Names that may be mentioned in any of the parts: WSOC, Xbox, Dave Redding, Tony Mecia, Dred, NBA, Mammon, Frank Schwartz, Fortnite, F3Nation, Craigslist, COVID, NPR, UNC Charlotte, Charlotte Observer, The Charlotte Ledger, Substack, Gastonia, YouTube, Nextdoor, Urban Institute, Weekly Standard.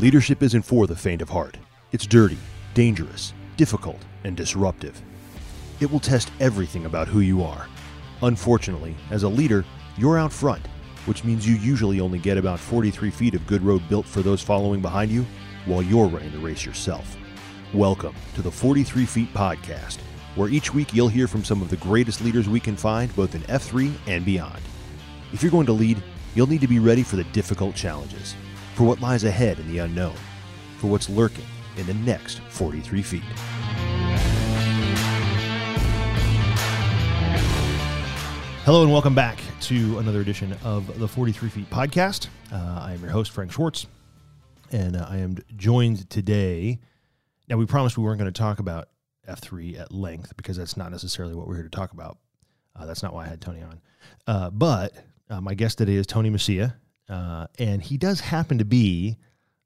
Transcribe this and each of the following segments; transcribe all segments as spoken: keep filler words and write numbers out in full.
Leadership isn't for the faint of heart. It's dirty, dangerous, difficult, and disruptive. It will test everything about who you are. Unfortunately, as a leader, you're out front, which means you usually only get about forty-three feet of good road built for those following behind you while you're running the race yourself. Welcome to the forty-three feet Podcast, where each week you'll hear from some of the greatest leaders we can find, both in F three and beyond. If you're going to lead, you'll need to be ready for the difficult challenges, for what lies ahead in the unknown, for what's lurking in the next forty-three feet. Hello and welcome back to another edition of the forty-three feet Podcast. Uh, I am your host, Frank Schwartz, and uh, I am joined today. Now, we promised we weren't going to talk about F three at length because that's not necessarily what we're here to talk about. Uh, that's not why I had Tony on. Uh, but uh, my guest today is Tony Mecia, uh, and he does happen to be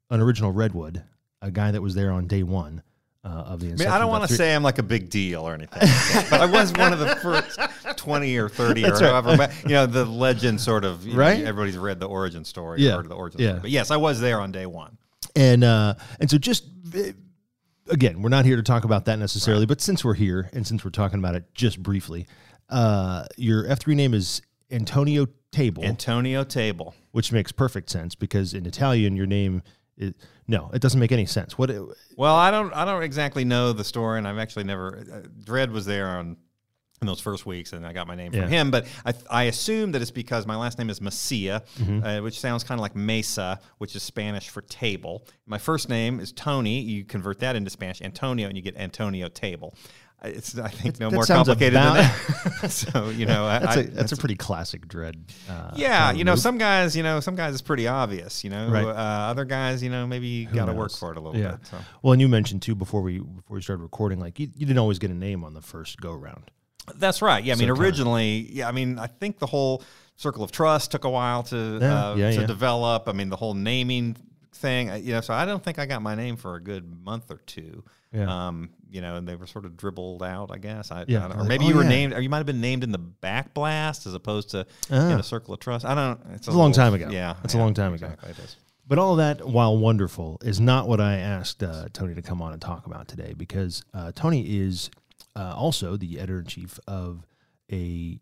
an original Redwood, a guy that was there on day one uh, of the inception. I mean, I don't want to say I'm like a big deal or anything, but I was one of the first twenty or thirty that's or however. Right. You know, the legend sort of, you right? know, everybody's read the origin story, yeah. or heard of the origin yeah. story. But yes, I was there on day one. And, uh, and so just... It, Again, we're not here to talk about that necessarily, right. but since we're here and since we're talking about it just briefly, uh, your F three name is Antonio Table. Antonio Table. Which makes perfect sense because in Italian, your name is... No, it doesn't make any sense. What? It, well, I don't I don't exactly know the story, and I've actually never... Uh, Dred was there on in those first weeks, and I got my name yeah. from him, but I, I assume that it's because my last name is Mecia, mm-hmm. uh, which sounds kind of like Mesa, which is Spanish for table. My first name is Tony. You convert that into Spanish, Antonio, and you get Antonio Table. It's, I think, no that more complicated than that. So, you know, I, that's, a, that's, that's a pretty classic Dred. Uh, yeah, you know, loop. some guys, you know, some guys it's pretty obvious, you know, right. uh, other guys, you know, maybe you got to work for it a little yeah. bit. So. Well, and you mentioned too before we before we started recording, like you, you didn't always get a name on the first go round. That's right. Yeah, I mean, so originally, kind of, yeah, I mean, I think the whole circle of trust took a while to yeah, uh, yeah, to yeah. develop. I mean, the whole naming thing, you know, so I don't think I got my name for a good month or two. Yeah. Um, you know, and they were sort of dribbled out, I guess. I, yeah, I don't, or maybe like, oh, you were yeah. named, or you might have been named in the back blast as opposed to uh, in a circle of trust. I don't. It's, it's a, a long little, time ago. Yeah, it's yeah, a long time exactly ago. It is. But all that, while wonderful, is not what I asked uh, Tony to come on and talk about today, because uh, Tony is. Uh, also, the editor-in-chief of a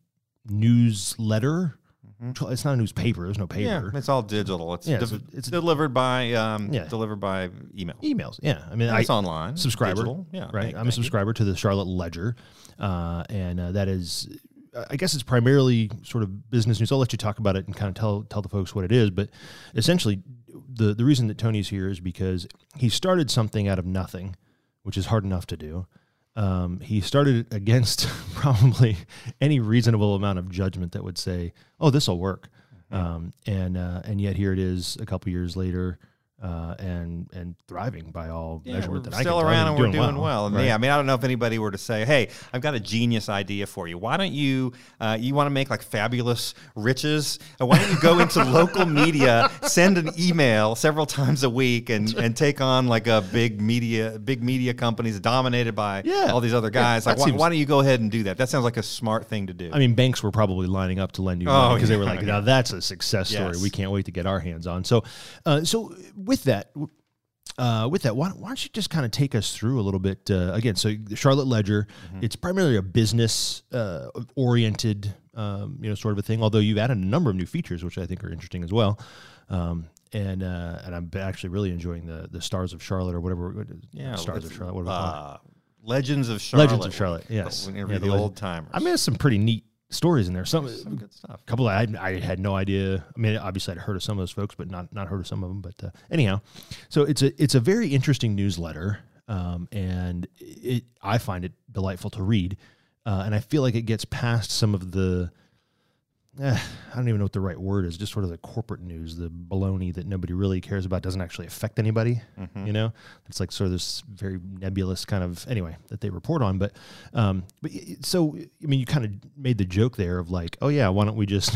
newsletter. Mm-hmm. It's not a newspaper. There's no paper. Yeah, it's all digital. It's, yeah, de- so it's delivered by um, yeah. delivered by email. Emails, yeah. I mean, it's I, online. Subscriber, digital. yeah. Right. Thank, I'm a subscriber you. to the Charlotte Ledger, uh, and uh, that is, I guess, it's primarily sort of business news. I'll let you talk about it and kind of tell tell the folks what it is. But essentially, the the reason that Tony's here is because he started something out of nothing, which is hard enough to do. Um, he started against probably any reasonable amount of judgment that would say, "Oh, this will work," mm-hmm. um, and uh, and yet here it is, a couple years later, uh, and and thriving by all yeah, measurement. We're that still I can around, and we're doing, doing well. well. Right? Yeah, I mean, I don't know if anybody were to say, "Hey, I've got a genius idea for you. Why don't you uh, you want to make like fabulous riches? Uh, why don't you go into local media, send an email several times a week, and and take on like a big media big media companies dominated by yeah. all these other guys? Yeah, like, why, seems... why don't you go ahead and do that? That sounds like a smart thing to do." I mean, banks were probably lining up to lend you money oh, because yeah. they were like, "Now that's a success yes. story. We can't wait to get our hands on." So, uh, so. With that, uh, with that, why, why don't you just kind of take us through a little bit uh, again? So, the Charlotte Ledger, mm-hmm. it's primarily a business-oriented, uh, um, you know, sort of a thing. Although you've added a number of new features, which I think are interesting as well. Um, and uh, and I'm actually really enjoying the the Stars of Charlotte or whatever. Yeah, Stars of Charlotte. What uh, Legends of Charlotte. Legends of Charlotte. Yes, the, yeah, the, the old timers. I mean, there's some pretty neat stories in there. Some, some good stuff. A couple of, I, I had no idea. I mean, obviously I'd heard of some of those folks, but not not heard of some of them. But uh, anyhow, so it's a it's a very interesting newsletter, um, and it I find it delightful to read, uh, and I feel like it gets past some of the. Eh, I don't even know what the right word is. Just sort of the corporate news, the baloney that nobody really cares about, doesn't actually affect anybody. Mm-hmm. You know, it's like sort of this very nebulous kind of anyway that they report on. But, um, but so I mean, you kind of made the joke there of like, oh yeah, why don't we just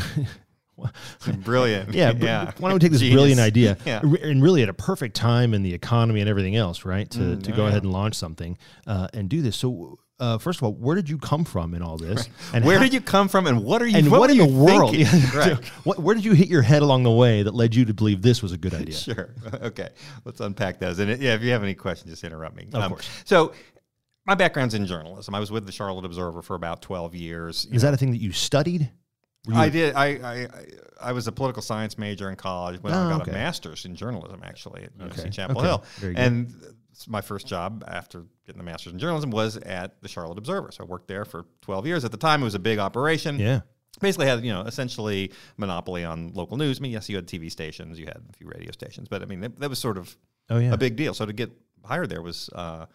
brilliant? Yeah, yeah. Why don't we take this Genius. brilliant idea yeah. and really at a perfect time in the economy and everything else, right? To mm, to no, go yeah. ahead and launch something uh, and do this. So uh, first of all, where did you come from in all this? Right. And where how, did you come from, and what are you? And what, what in the world? Right. what, where did you hit your head along the way that led you to believe this was a good idea? Sure. Okay. Let's unpack those. And yeah, if you have any questions, just interrupt me. Of um, course. So. My background's in journalism. I was with the Charlotte Observer for about twelve years. Is know. that a thing that you studied? You I did. I, I I was a political science major in college when oh, I got okay. a master's in journalism, actually, at okay. U N C Chapel okay. Hill. And my first job after getting the master's in journalism was at the Charlotte Observer. So I worked there for twelve years. At the time, it was a big operation. Yeah. Basically had, you know, essentially monopoly on local news. I mean, yes, you had T V stations. You had a few radio stations. But, I mean, that, that was sort of oh, yeah. a big deal. So to get hired there was... Uh,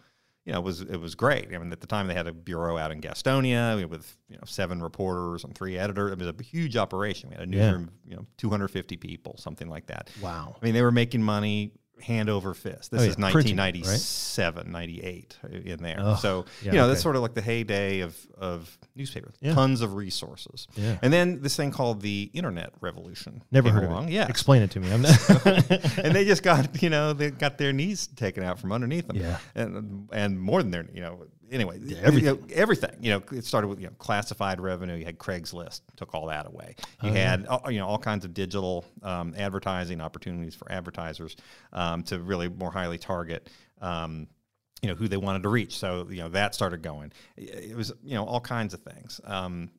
You know, it was it was great. I mean, at the time they had a bureau out in Gastonia with you know seven reporters and three editors. It was a huge operation. We had a newsroom, yeah. you know, two hundred fifty people, something like that. Wow. I mean, they were making money hand over fist. This oh, yeah. is nineteen ninety-seven, right? ninety-eight in there. Oh, so yeah, you know, okay. that's sort of like the heyday of of newspapers. Yeah. Tons of resources. Yeah. And then this thing called the internet revolution. Never heard along. of it. Yeah. Explain it to me. I'm not so, and they just got, you know, they got their knees taken out from underneath them. Yeah. And and more than their, you know, anyway, yeah, everything. You know, everything. You know, it started with, you know, classified revenue. You had Craigslist, took all that away. You oh, had, yeah. you know, all kinds of digital um, advertising opportunities for advertisers um, to really more highly target, um, you know, who they wanted to reach. So, you know, that started going. It was, you know, all kinds of things. Um,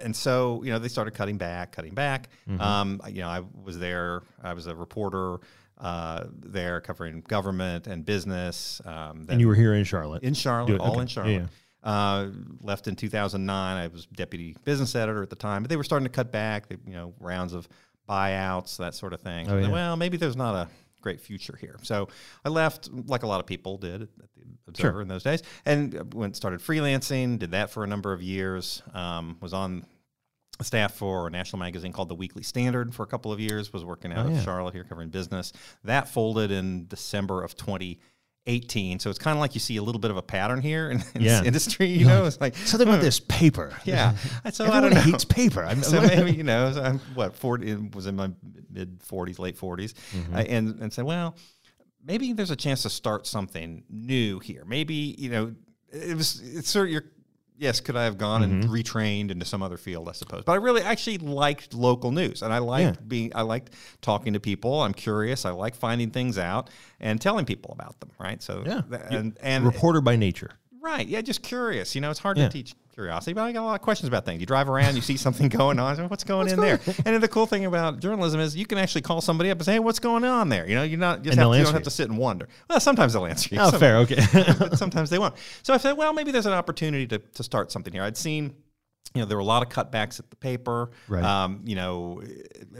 and so, you know, they started cutting back, cutting back. Mm-hmm. um, you know, I was there. I was a reporter. Uh, they're covering government and business. Um, and you were here in Charlotte? In Charlotte, all okay. in Charlotte. Yeah. Uh, left in two thousand nine. I was deputy business editor at the time. But they were starting to cut back, they, you know, rounds of buyouts, that sort of thing. Oh, yeah. then, well, maybe there's not a great future here. So I left, like a lot of people did at the Observer sure. in those days, and went started freelancing, did that for a number of years, um, was on staff for a national magazine called the Weekly Standard for a couple of years, was working out oh, yeah. of Charlotte here covering business. That folded in December of twenty eighteen. So it's kind of like you see a little bit of a pattern here in, in yeah. this industry, you You're know? Like, it's like something about oh, this paper. Yeah. So Everyone I don't know. hates paper. I'm, so maybe, you know, so I'm, what, forty, was in my mid forties, late forties, mm-hmm. I, and, and said, well, maybe there's a chance to start something new here. Maybe, you know, it was, it's sort of your, yes, could I have gone mm-hmm. and retrained into some other field, I suppose. But I really actually liked local news, and I liked yeah. being, I liked talking to people. I'm curious. I like finding things out and telling people about them, right? So yeah, th and, and reporter by nature, right? Yeah, just curious. You know, it's hard yeah. to teach curiosity, but I got a lot of questions about things. You drive around, you see something going on. What's going what's in going? there? And the cool thing about journalism is you can actually call somebody up and say, "Hey, what's going on there?" You know, you're not just have to, you don't have to sit and wonder. Well, sometimes they'll answer you. Oh, sometimes. fair, okay. But sometimes they won't. So I said, "Well, maybe there's an opportunity to to start something here." I'd seen, you know, there were a lot of cutbacks at the paper. Right. Um, you know,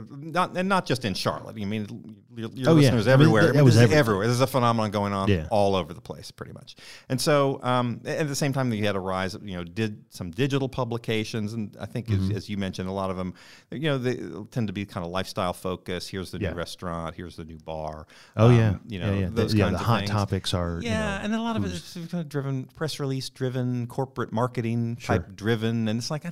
not and not just in Charlotte. I mean, your, your oh, listeners yeah. everywhere. I mean, it was everywhere. everywhere. There's a phenomenon going on yeah. all over the place, pretty much. And so, um, at the same time, that you had a rise of, you know, did some digital publications, and I think, mm-hmm. as, as you mentioned, a lot of them, you know, they tend to be kind of lifestyle focused. Here's the yeah. new restaurant. Here's the new bar. Oh um, yeah, you know, yeah, yeah. those the, kinds yeah, the of hot things. topics are yeah, you know, and a lot of it's kind of driven, press release driven, corporate marketing sure. type driven, and it's like. I,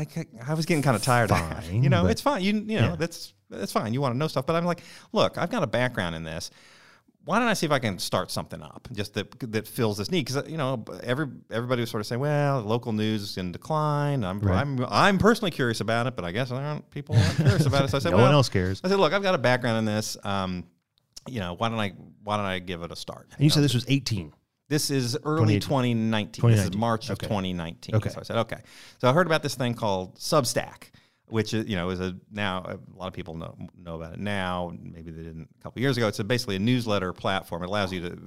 I, I was getting kind of tired fine, of that. You know, it's fine. You, you know, yeah. that's that's fine. You want to know stuff. But I'm like, look, I've got a background in this. Why don't I see if I can start something up just that that fills this need? Because, you know, every everybody was sort of saying, well, local news is in decline. I'm right. I'm I'm personally curious about it, but I guess there aren't people aren't curious about it. So I said, no well, one else cares. I said, look, I've got a background in this. Um, you know, why don't I why don't I give it a start? And you, you know? said this was eighteen. This is early twenty nineteen. twenty nineteen. This is March okay. of twenty nineteen. Okay. So I said, okay. So I heard about this thing called Substack, which is, you know, is a now a lot of people know know about it now. Maybe they didn't a couple years ago. It's a, basically a newsletter platform. It allows you to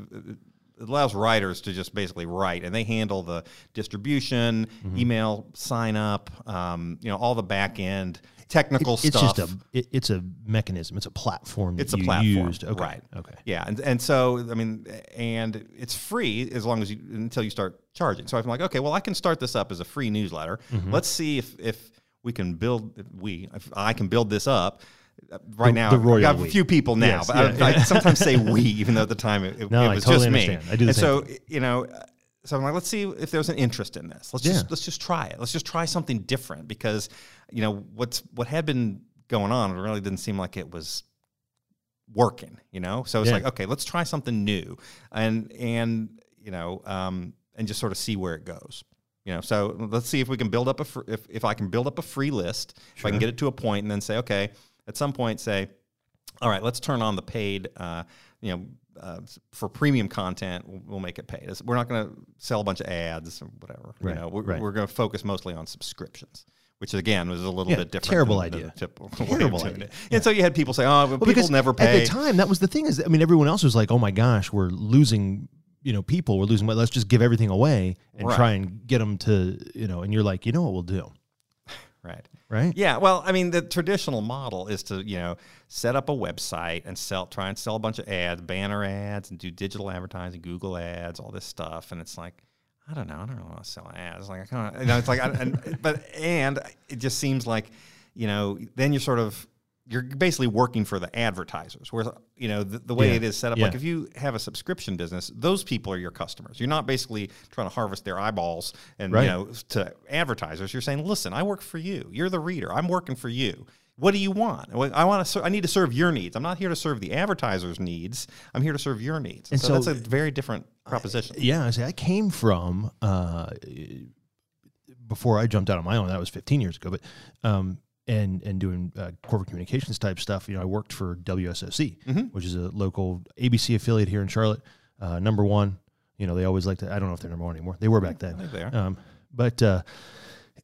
it allows writers to just basically write, and they handle the distribution, mm-hmm. email sign up, um, you know, all the back end. Technical it, it's stuff. It's just a it, it's a mechanism. It's a platform. That it's a you platform, used. Okay. right? Okay. Yeah, and and so I mean, and it's free as long as you until you start charging. So I'm like, okay, well, I can start this up as a free newsletter. Mm-hmm. Let's see if if we can build if we if I can build this up. Right the, now, the I've got a few people now, yes, but yeah, I, yeah. I sometimes say we, even though at the time it, it, no, it was I totally just understand. me. I do the and same so thing. you know. So I'm like, let's see if there's an interest in this. Let's yeah. just let's just try it. Let's just try something different because, you know, what's what had been going on really didn't seem like it was working. You know, so it's yeah. like, okay, let's try something new, and and you know, um, and just sort of see where it goes. You know, so let's see if we can build up a fr if, if I can build up a free list, sure. if I can get it to a point and then say, okay, at some point say, all right, let's turn on the paid, uh, you know, uh, for premium content, we'll, we'll make it paid. It's, we're not going to sell a bunch of ads or whatever. Right. You know, we're, right. we're going to focus mostly on subscriptions, which again was a little yeah, bit different. Terrible than idea. The typical, terrible idea. idea. Yeah. And so you had people say, oh, well, well, people never pay. At the time, that was the thing is, I mean, everyone else was like, oh my gosh, we're losing you know, people were losing weight. Let's just give everything away and right. try and get them to, you know, and you're like, you know what we'll do. Right. Right. Yeah. Well, I mean, the traditional model is to, you know, set up a website and sell, try and sell a bunch of ads, banner ads, and do digital advertising, Google ads, all this stuff. And it's like, I don't know. I don't know how to sell ads. Like, I kind of, you know, it's like, I, and, but, and it just seems like, you know, then you're sort of, you're basically working for the advertisers, whereas you know the, the way yeah. it is set up. Yeah. Like if you have a subscription business, those people are your customers. You're not basically trying to harvest their eyeballs and right. you know to advertisers. You're saying, listen, I work for you. You're the reader. I'm working for you. What do you want? I want to. I need to serve your needs. I'm not here to serve the advertiser's needs. I'm here to serve your needs. And, and so, so that's a very different proposition. I, yeah, I say I came from uh, before I jumped out on my own. That was fifteen years ago, but. Um, And, and doing uh, corporate communications type stuff, you know, I worked for W S O C, mm-hmm. which is a local A B C affiliate here in Charlotte, uh, number one. You know, they always like to, I don't know if they're number one anymore. They were back then. I think they are. Um, but, uh,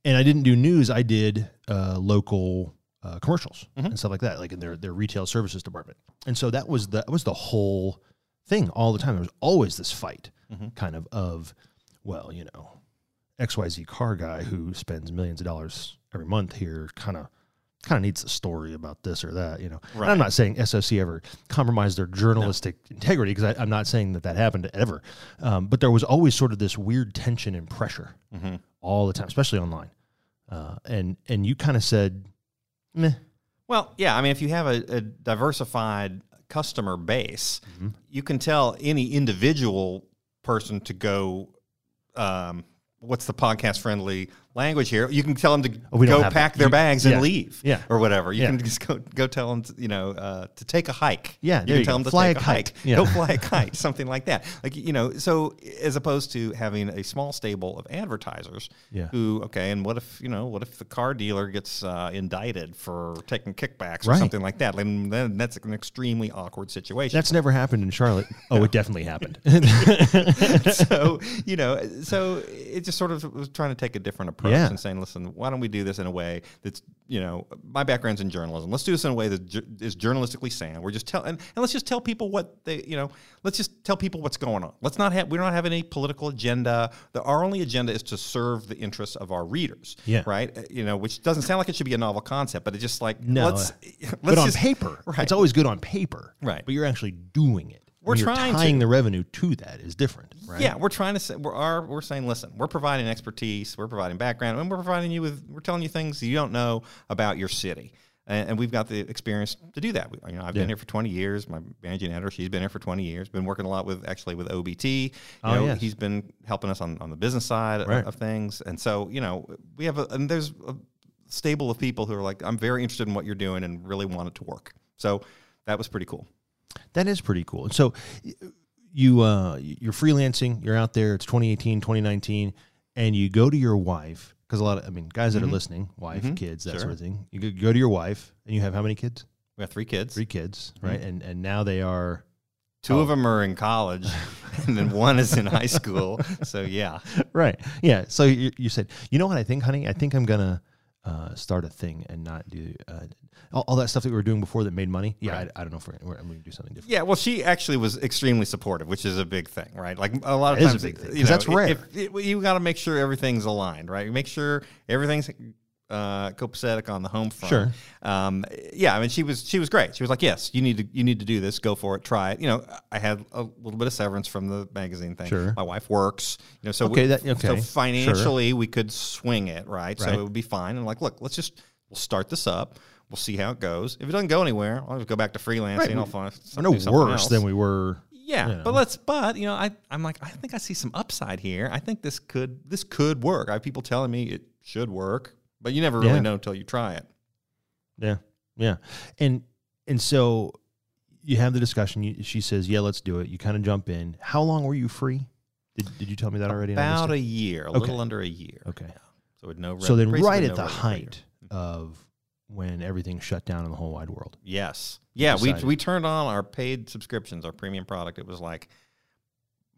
and I didn't do news. I did uh, local uh, commercials mm-hmm. and stuff like that, like in their, their retail services department. And so that was the, that was the whole thing all the time. There was always this fight mm-hmm. kind of of, well, you know, X Y Z car guy who spends millions of dollars every month here kind of kind of needs a story about this or that, you know. Right. And I'm not saying S O C ever compromised their journalistic no. integrity because I'm not saying that that happened ever. Um, but there was always sort of this weird tension and pressure mm-hmm. all the time, especially online. Uh, and and you kind of said, meh. Well, yeah, I mean, if you have a, a diversified customer base, mm-hmm. you can tell any individual person to go um, – what's the podcast-friendly language here? You can tell them to oh, go pack that. their you, bags yeah. and leave yeah. or whatever. You yeah. can just go, go tell them, to, you know, uh, to take a hike. Yeah, you can you tell go. them to fly take a, a hike. Yeah. Go fly a kite, something like that. Like, you know, so as opposed to having a small stable of advertisers yeah. who, okay, and what if, you know, what if the car dealer gets uh, indicted for taking kickbacks right. or something like that? And then that's an extremely awkward situation. That's never happened in Charlotte. Oh, it definitely happened. So, you know, so it just sort of was trying to take a different approach. Yeah. And saying, listen, why don't we do this in a way that's, you know, my background's in journalism. Let's do this in a way that ju is journalistically sound. We're just tell and, and let's just tell people what they, you know, let's just tell people what's going on. Let's not have, we don't have any political agenda. The, our only agenda is to serve the interests of our readers. Yeah. Right. You know, which doesn't sound like it should be a novel concept, but it's just like, no, let's, uh, let's but just, on paper, right. It's always good on paper, right? But you're actually doing it. We're you're trying tying to, the revenue to that is different, right? Yeah, we're trying to say we're are, we're saying, listen, we're providing expertise, we're providing background, and we're providing you with we're telling you things you don't know about your city, and, and we've got the experience to do that. You know, I've yeah. been here for twenty years. My managing editor, she's been here for twenty years. Been working a lot with actually with O B T. You oh, know, yes. he's been helping us on on the business side right. of, of things, and so you know we have a and there's a stable of people who are like, I'm very interested in what you're doing and really want it to work. So that was pretty cool. That is pretty cool. And so you, uh, you're freelancing, you're out there, it's twenty eighteen, twenty nineteen, and you go to your wife, because a lot of, I mean, guys that mm-hmm. are listening, wife, mm-hmm. kids, that sure. sort of thing. You go to your wife, and you have how many kids? We have three kids. Three kids, mm-hmm. right? And and now they are... Two oh. of them are in college, and then one is in high school, so yeah. Right, yeah. So you, you said, you know what I think, honey? I think I'm going to... Uh, start a thing and not do uh, all, all that stuff that we were doing before that made money. Yeah, right. I, I don't know if we're, we're, I'm going to do something different. Yeah, well, she actually was extremely supportive, which is a big thing, right? Like a lot of times, a big thing, you know, that's rare. If, if, you got to make sure everything's aligned, right? Make sure everything's uh, copacetic on the home front. Sure. Um, yeah, I mean, she was she was great. She was like, yes, you need to you need to do this. Go for it. Try it. You know, I had a little bit of severance from the magazine thing. Sure. My wife works. You know, so okay, we, that, okay. so financially sure. we could swing it, right? right? So it would be fine. And like, look, let's just we'll start this up. We'll see how it goes. If it doesn't go anywhere, I'll just go back to freelancing. Right. I'll find we're no worse else. than we were. Yeah, you know. but let's. But you know, I I'm like I think I see some upside here. I think this could this could work. I have people telling me it should work. But you never really yeah. know until you try it. Yeah, yeah, and and so you have the discussion. You, she says, "Yeah, let's do it." You kind of jump in. How long were you free? Did, did you tell me that already? About a year, a okay. little under a year. Okay. Yeah. So with no revenue. So then right at no the height of when everything shut down in the whole wide world. Yes. Yeah, we, we turned on our paid subscriptions, our premium product. It was like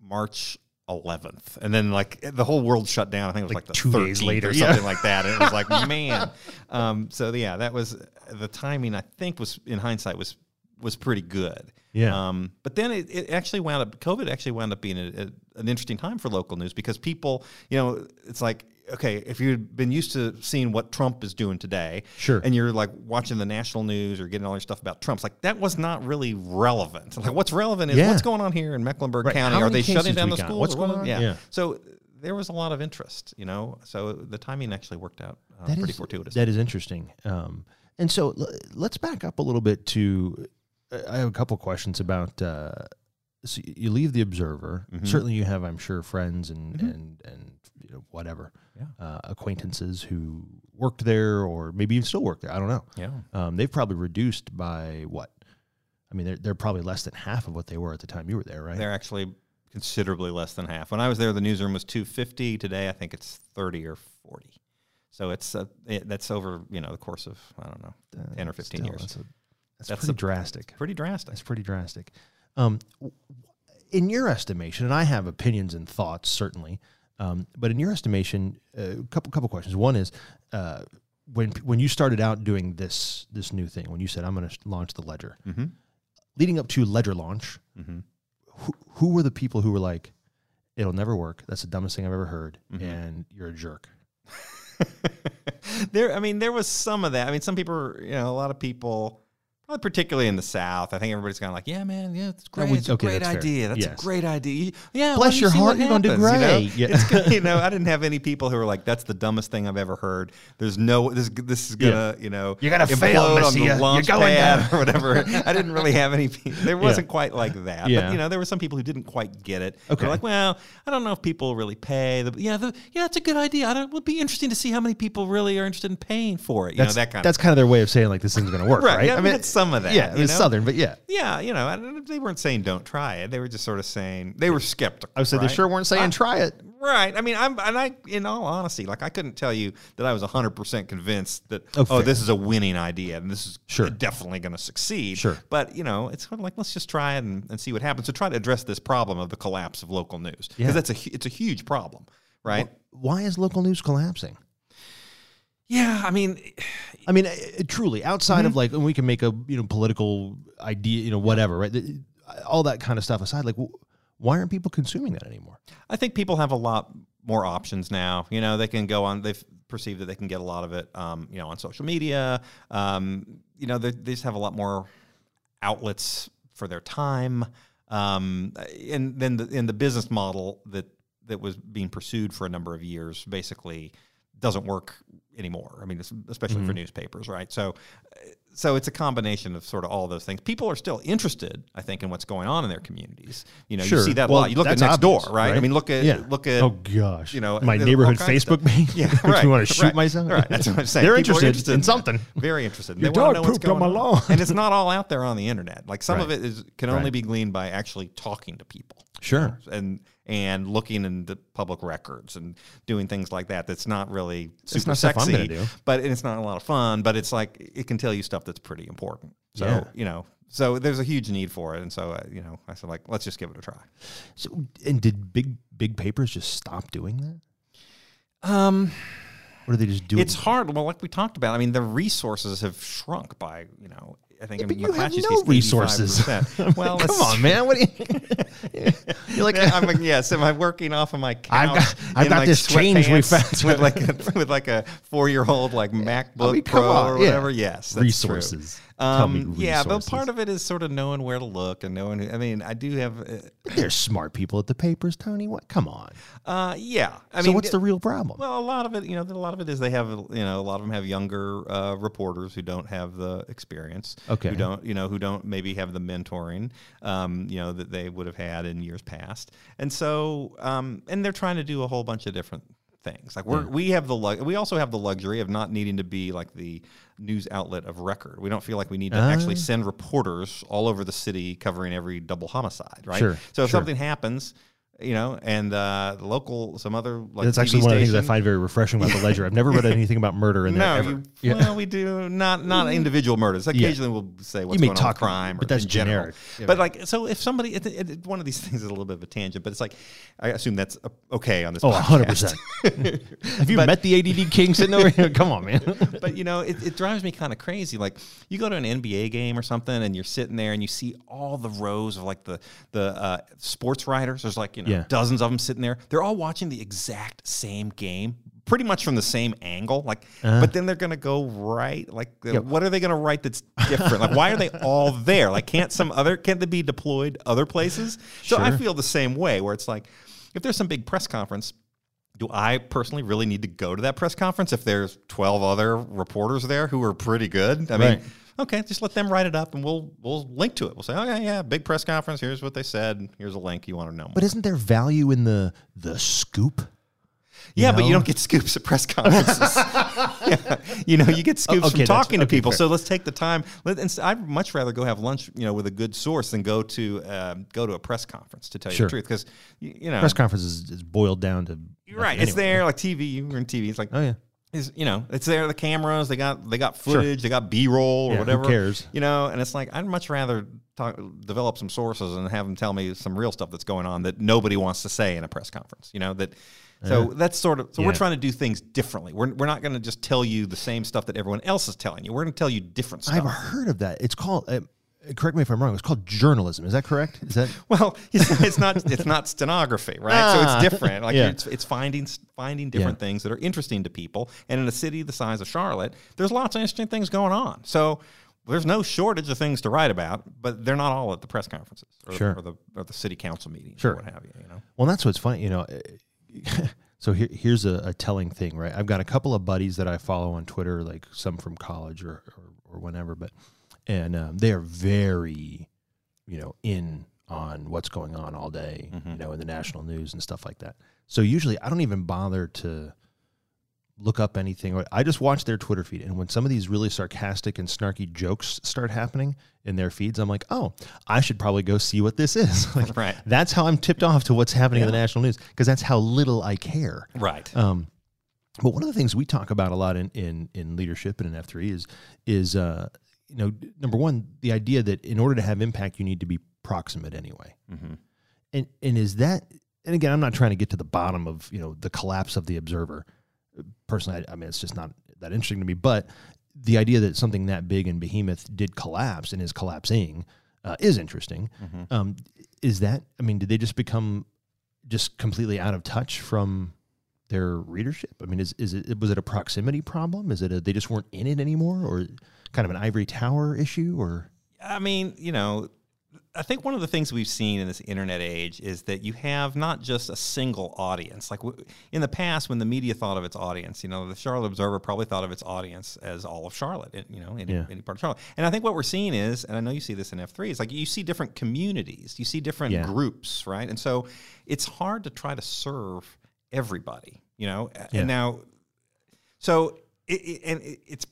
March eleventh. And then like the whole world shut down. I think it was like, like the two days later or yeah. something like that. And it was like, man. Um, so yeah, that was the timing, I think, was in hindsight was was pretty good. Yeah. Um, but then it, it actually wound up, COVID actually wound up being a, a, an interesting time for local news because people, you know, it's like, okay, if you've been used to seeing what Trump is doing today, sure, and you're like watching the national news or getting all your stuff about Trump's like that was not really relevant. Like what's relevant is yeah. what's going on here in Mecklenburg right. County. How Are they shutting down the got? schools? What's going on? Yeah. yeah. So there was a lot of interest, you know, so the timing actually worked out uh, that pretty is, fortuitous. That is interesting. Um, and so l let's back up a little bit to, I have a couple questions about, uh, so you leave the Observer. Mm-hmm. Certainly you have, I'm sure, friends and, mm-hmm. and, and you know, whatever, yeah. uh, acquaintances who worked there or maybe even still work there. I don't know. Yeah. Um, they've probably reduced by what? I mean, they're, they're probably less than half of what they were at the time you were there, right? They're actually considerably less than half. When I was there, the newsroom was two fifty. Today, I think it's thirty or forty. So it's uh, it, that's over, you know, the course of, I don't know, uh, ten or fifteen still, years. That's a, That's, that's pretty a, drastic. That's pretty drastic. That's pretty drastic. Um, in your estimation, and I have opinions and thoughts, certainly, um, but in your estimation, a uh, couple couple questions. One is, uh, when when you started out doing this this new thing, when you said, I'm going to launch the Ledger, mm-hmm. leading up to Ledger launch, mm-hmm. who, who were the people who were like, it'll never work, that's the dumbest thing I've ever heard, mm-hmm. and you're a jerk? There, I mean, there was some of that. I mean, some people, were, you know, a lot of people... particularly in the South, I think everybody's kind of like, "Yeah, man, yeah, it's great. It's a okay, great that's idea. Fair. That's yes. a great idea. Yeah, bless your heart, you're going to do great." You know, yeah. you know, I didn't have any people who were like, "That's the dumbest thing I've ever heard." There's no this. This is gonna, yeah. you know, you're gonna fail on the launch pad or whatever. I didn't really have any. People. There wasn't yeah. quite like that. Yeah. But you know, there were some people who didn't quite get it. Okay, they're like, well, I don't know if people really pay. The, yeah, the, yeah, that's a good idea. I don't. It would be interesting to see how many people really are interested in paying for it. You that's, know, that kind. That's of kind of their way of saying like this thing's gonna work, right? right? Yeah, I mean. It's Some of that, yeah, it was Southern, but yeah, yeah, you know, I don't, they weren't saying don't try it. They were just sort of saying they were skeptical. I said right? they sure weren't saying I, try it, right? I mean, I'm and I, in all honesty, like I couldn't tell you that I was one hundred percent convinced that oh, oh this is a winning idea and this is sure. definitely going to succeed. Sure, but you know, it's kind of like let's just try it and, and see what happens. So try to address this problem of the collapse of local news because yeah. that's a it's a huge problem, right? Well, why is local news collapsing? Yeah, I mean, I mean, truly outside mm-hmm. of like, and we can make a you know political idea, you know, whatever, right? All that kind of stuff aside, like, why aren't people consuming that anymore? I think people have a lot more options now. You know, they can go on. They've perceived that they can get a lot of it, um, you know, on social media. Um, you know, they, they just have a lot more outlets for their time, um, and then the, and the business model that that was being pursued for a number of years basically doesn't work anymore. I mean, especially mm-hmm. for newspapers, right? So, so it's a combination of sort of all those things. People are still interested, I think, in what's going on in their communities. You know, sure. you see that well, a lot. You look at Nextdoor, right? right? I mean, look at, yeah. look at, oh gosh, you know, my neighborhood Facebook page. Yeah, right. You want to shoot right. myself? Right. That's what I'm saying. They're interested, interested in something. In very interested. Your they dog want to know pooped what's going on my lawn. And it's not all out there on the internet. Like some right. of it is, can only right. be gleaned by actually talking to people. Sure. And, and looking in the public records and doing things like that. That's not really super sexy, but it's not a lot of fun, but it's like, it can tell you stuff that's pretty important. So, yeah. you know, so there's a huge need for it. And so, uh, you know, I said like, let's just give it a try. So, and did big, big papers just stop doing that? Um, or do they just do it? It's hard. Well, like we talked about, I mean, the resources have shrunk by, you know, I think yeah, but you have no resources. Well, like, come on, man. What are you? You're like, I'm like, yes. Am I working off of my couch? I've got, I've got like this change we found with like a, with like a four-year-old like MacBook I mean, Pro on, or whatever. Yeah. Yes, that's resources. True. Um, Tell me resources. Yeah, but part of it is sort of knowing where to look and knowing. Who, I mean, I do have. Uh, but there's smart people at the papers, Tony. What? Come on. Uh, yeah. I mean, so what's the real problem? Well, a lot of it, you know, a lot of it is they have, you know, a lot of them have younger uh, reporters who don't have the experience. Okay. Who don't, you know, who don't maybe have the mentoring, um, you know, that they would have had in years past. And so, um, and they're trying to do a whole bunch of different things. Like we're, yeah. we have the, we also have the luxury of not needing to be like the news outlet of record. We don't feel like we need to uh, actually send reporters all over the city covering every double homicide, right? Sure, so if sure. something happens, you know, and uh, the local, some other like That's actually T V one station. Of the things I find very refreshing about the Ledger. I've never read anything about murder in there. No, you, yeah. well, we do not not individual murders. Occaionally, yeah. we'll say what's you may going talk on crime, or but that's generic. Yeah, but right. like, so if somebody, it, it, one of these things is a little bit of a tangent, but it's like, I assume that's okay on this. Oh, podcast. one hundred percent. Have you but, met the A D D king sitting over here? Come on, man. But you know, it, it drives me kind of crazy. Like, you go to an N B A game or something, and you're sitting there, and you see all the rows of like the the uh, sports writers. There's like you know. Yeah. Dozens of them sitting there. They're all watching the exact same game, pretty much from the same angle. Like, uh, but then they're going to go right. Like, yep. what are they going to write that's different? Like, why are they all there? Like, can't some other can't they be deployed other places? Sure. So I feel the same way. Where it's like, if there's some big press conference, do I personally really need to go to that press conference if there's twelve other reporters there who are pretty good? I right. mean. Okay, just let them write it up, and we'll we'll link to it. We'll say, oh, yeah, yeah, big press conference. Here's what they said. Here's a link. You want to know more. But isn't there value in the the scoop? Yeah, you know? But you don't get scoops at press conferences. yeah. You know, you get scoops okay, from talking to okay, people. Fair. So let's take the time. Let, I'd much rather go have lunch, you know, with a good source than go to um, go to a press conference, to tell sure. you the truth. Because, you know. Press conference is, is boiled down to. You're right. Anyway. It's there. Like T V. You were in T V. It's like, oh, yeah. Is you know it's there the cameras they got they got footage sure. they got B-roll or yeah, whatever who cares you know and it's like I'd much rather talk develop some sources and have them tell me some real stuff that's going on that nobody wants to say in a press conference you know that so uh, that's sort of so yeah. we're trying to do things differently we're we're not going to just tell you the same stuff that everyone else is telling you we're going to tell you different stuff. I've heard of that. It's called. Uh, Correct me if I'm wrong. It's called journalism. Is that correct? Is that well? It's, it's not. It's not stenography, right? Ah, so it's different. Like yeah. it's, it's finding finding different yeah. things that are interesting to people. And in a city the size of Charlotte, there's lots of interesting things going on. So there's no shortage of things to write about, but they're not all at the press conferences or, sure. or the or the city council meetings sure. or what have you. You know. Well, that's what's funny. You know. So here, here's a, a telling thing, right? I've got a couple of buddies that I follow on Twitter, like some from college or or, or whenever, but. And um, they are very, you know, in on what's going on all day, mm-hmm. you know, in the national news and stuff like that. So usually I don't even bother to look up anything. I just watch their Twitter feed. And when some of these really sarcastic and snarky jokes start happening in their feeds, I'm like, oh, I should probably go see what this is. Like, right. That's how I'm tipped off to what's happening yeah. in the national news, because that's how little I care. Right. Um, but one of the things we talk about a lot in, in, in leadership and in F three is, is uh, you know, number one, the idea that in order to have impact, you need to be proximate anyway. Mm-hmm. And and is that, and again, I'm not trying to get to the bottom of, you know, the collapse of the Observer. Personally, I, I mean, it's just not that interesting to me, but the idea that something that big and behemoth did collapse and is collapsing uh, is interesting. Mm-hmm. Um, is that, I mean, did they just become just completely out of touch from their readership? I mean, is is it, was it a proximity problem? Is it a, they just weren't in it anymore, or kind of an ivory tower issue? Or I mean, you know, I think one of the things we've seen in this internet age is that you have not just a single audience. Like w in the past, when the media thought of its audience, you know, the Charlotte Observer probably thought of its audience as all of Charlotte, you know, any, yeah. any part of Charlotte. And I think what we're seeing is, and I know you see this in F three, is like you see different communities, you see different yeah. groups, right? And so it's hard to try to serve everybody, you know? Yeah. And now, so it, it, and it, it's,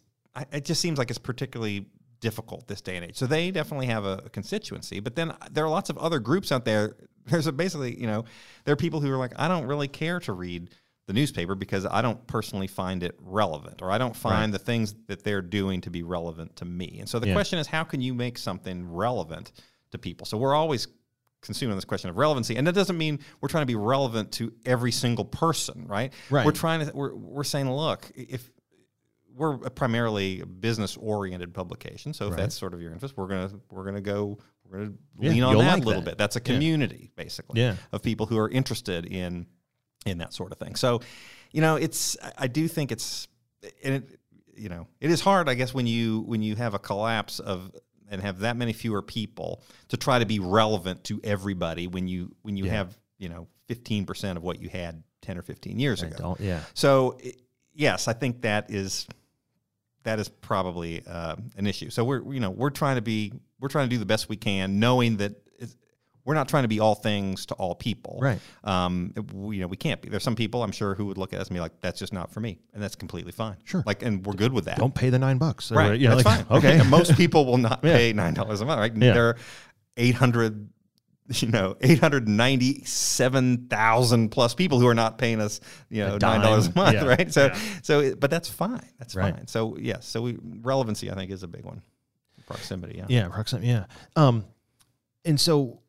it just seems like it's particularly difficult this day and age. So they definitely have a, a constituency, but then there are lots of other groups out there. There's a basically, you know, there are people who are like, I don't really care to read the newspaper because I don't personally find it relevant, or I don't find right. the things that they're doing to be relevant to me. And so the yeah. question is, how can you make something relevant to people? So we're always consuming this question of relevancy, and that doesn't mean we're trying to be relevant to every single person, right? Right. We're trying to, we're, we're saying, look, if, we're a primarily business-oriented publication, so if right. that's sort of your interest, we're gonna we're gonna go we're gonna yeah, lean on that like a little that. bit. That's a community yeah. basically yeah. of people who are interested in in that sort of thing. So, you know, it's I do think it's and it, you know it is hard, I guess, when you when you have a collapse of and have that many fewer people to try to be relevant to everybody when you when you yeah. have you know fifteen percent of what you had ten or fifteen years I ago. Don't, yeah. So it, yes, I think that is. That is probably uh, an issue. So we're you know we're trying to be we're trying to do the best we can, knowing that it's, we're not trying to be all things to all people. Right. Um. We, you know we can't be. There's some people I'm sure who would look at us and be like, "That's just not for me," and that's completely fine. Sure. Like, and we're good with that. Don't pay the nine bucks. Right. Or, you know, that's like, fine. Okay. Most people will not yeah. pay nine dollars a month. Right. Yeah. There are eight hundred you know, eight hundred ninety-seven thousand plus people who are not paying us, you know, nine dollars a month, yeah. right? So, yeah. so, but that's fine. That's right. fine. So, yes. Yeah, so, we, relevancy, I think, is a big one. Proximity, yeah. Yeah, proximity, yeah. Um, and so,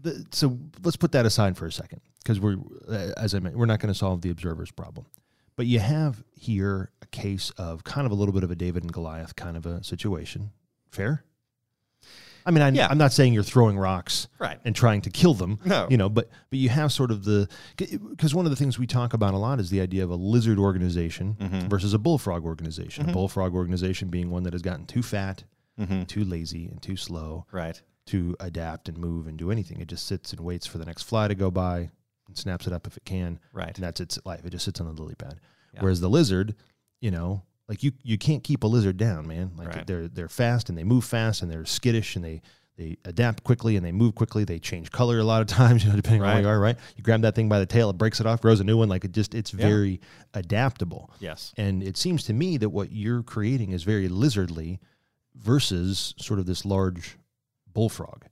the, so let's put that aside for a second, because we're, as I mentioned, we're not going to solve the observer's problem. But you have here a case of kind of a little bit of a David and Goliath kind of a situation. Fair? I mean, I, yeah. I'm not saying you're throwing rocks right. and trying to kill them, no. you know, but, but you have sort of the, because one of the things we talk about a lot is the idea of a lizard organization mm-hmm. versus a bullfrog organization, mm-hmm. a bullfrog organization being one that has gotten too fat, mm-hmm. too lazy, and too slow right. to adapt and move and do anything. It just sits and waits for the next fly to go by and snaps it up if it can. Right. And that's its life. It just sits on a lily pad. Yeah. Whereas the lizard, you know, like you, you can't keep a lizard down, man. Like right. they're they're fast and they move fast and they're skittish and they they adapt quickly and they move quickly. They change color a lot of times, you know, depending right. on where you are. Right? You grab that thing by the tail, it breaks it off, grows a new one. Like it just, it's yeah. very adaptable. Yes. And it seems to me that what you're creating is very lizardly versus sort of this large bullfrog.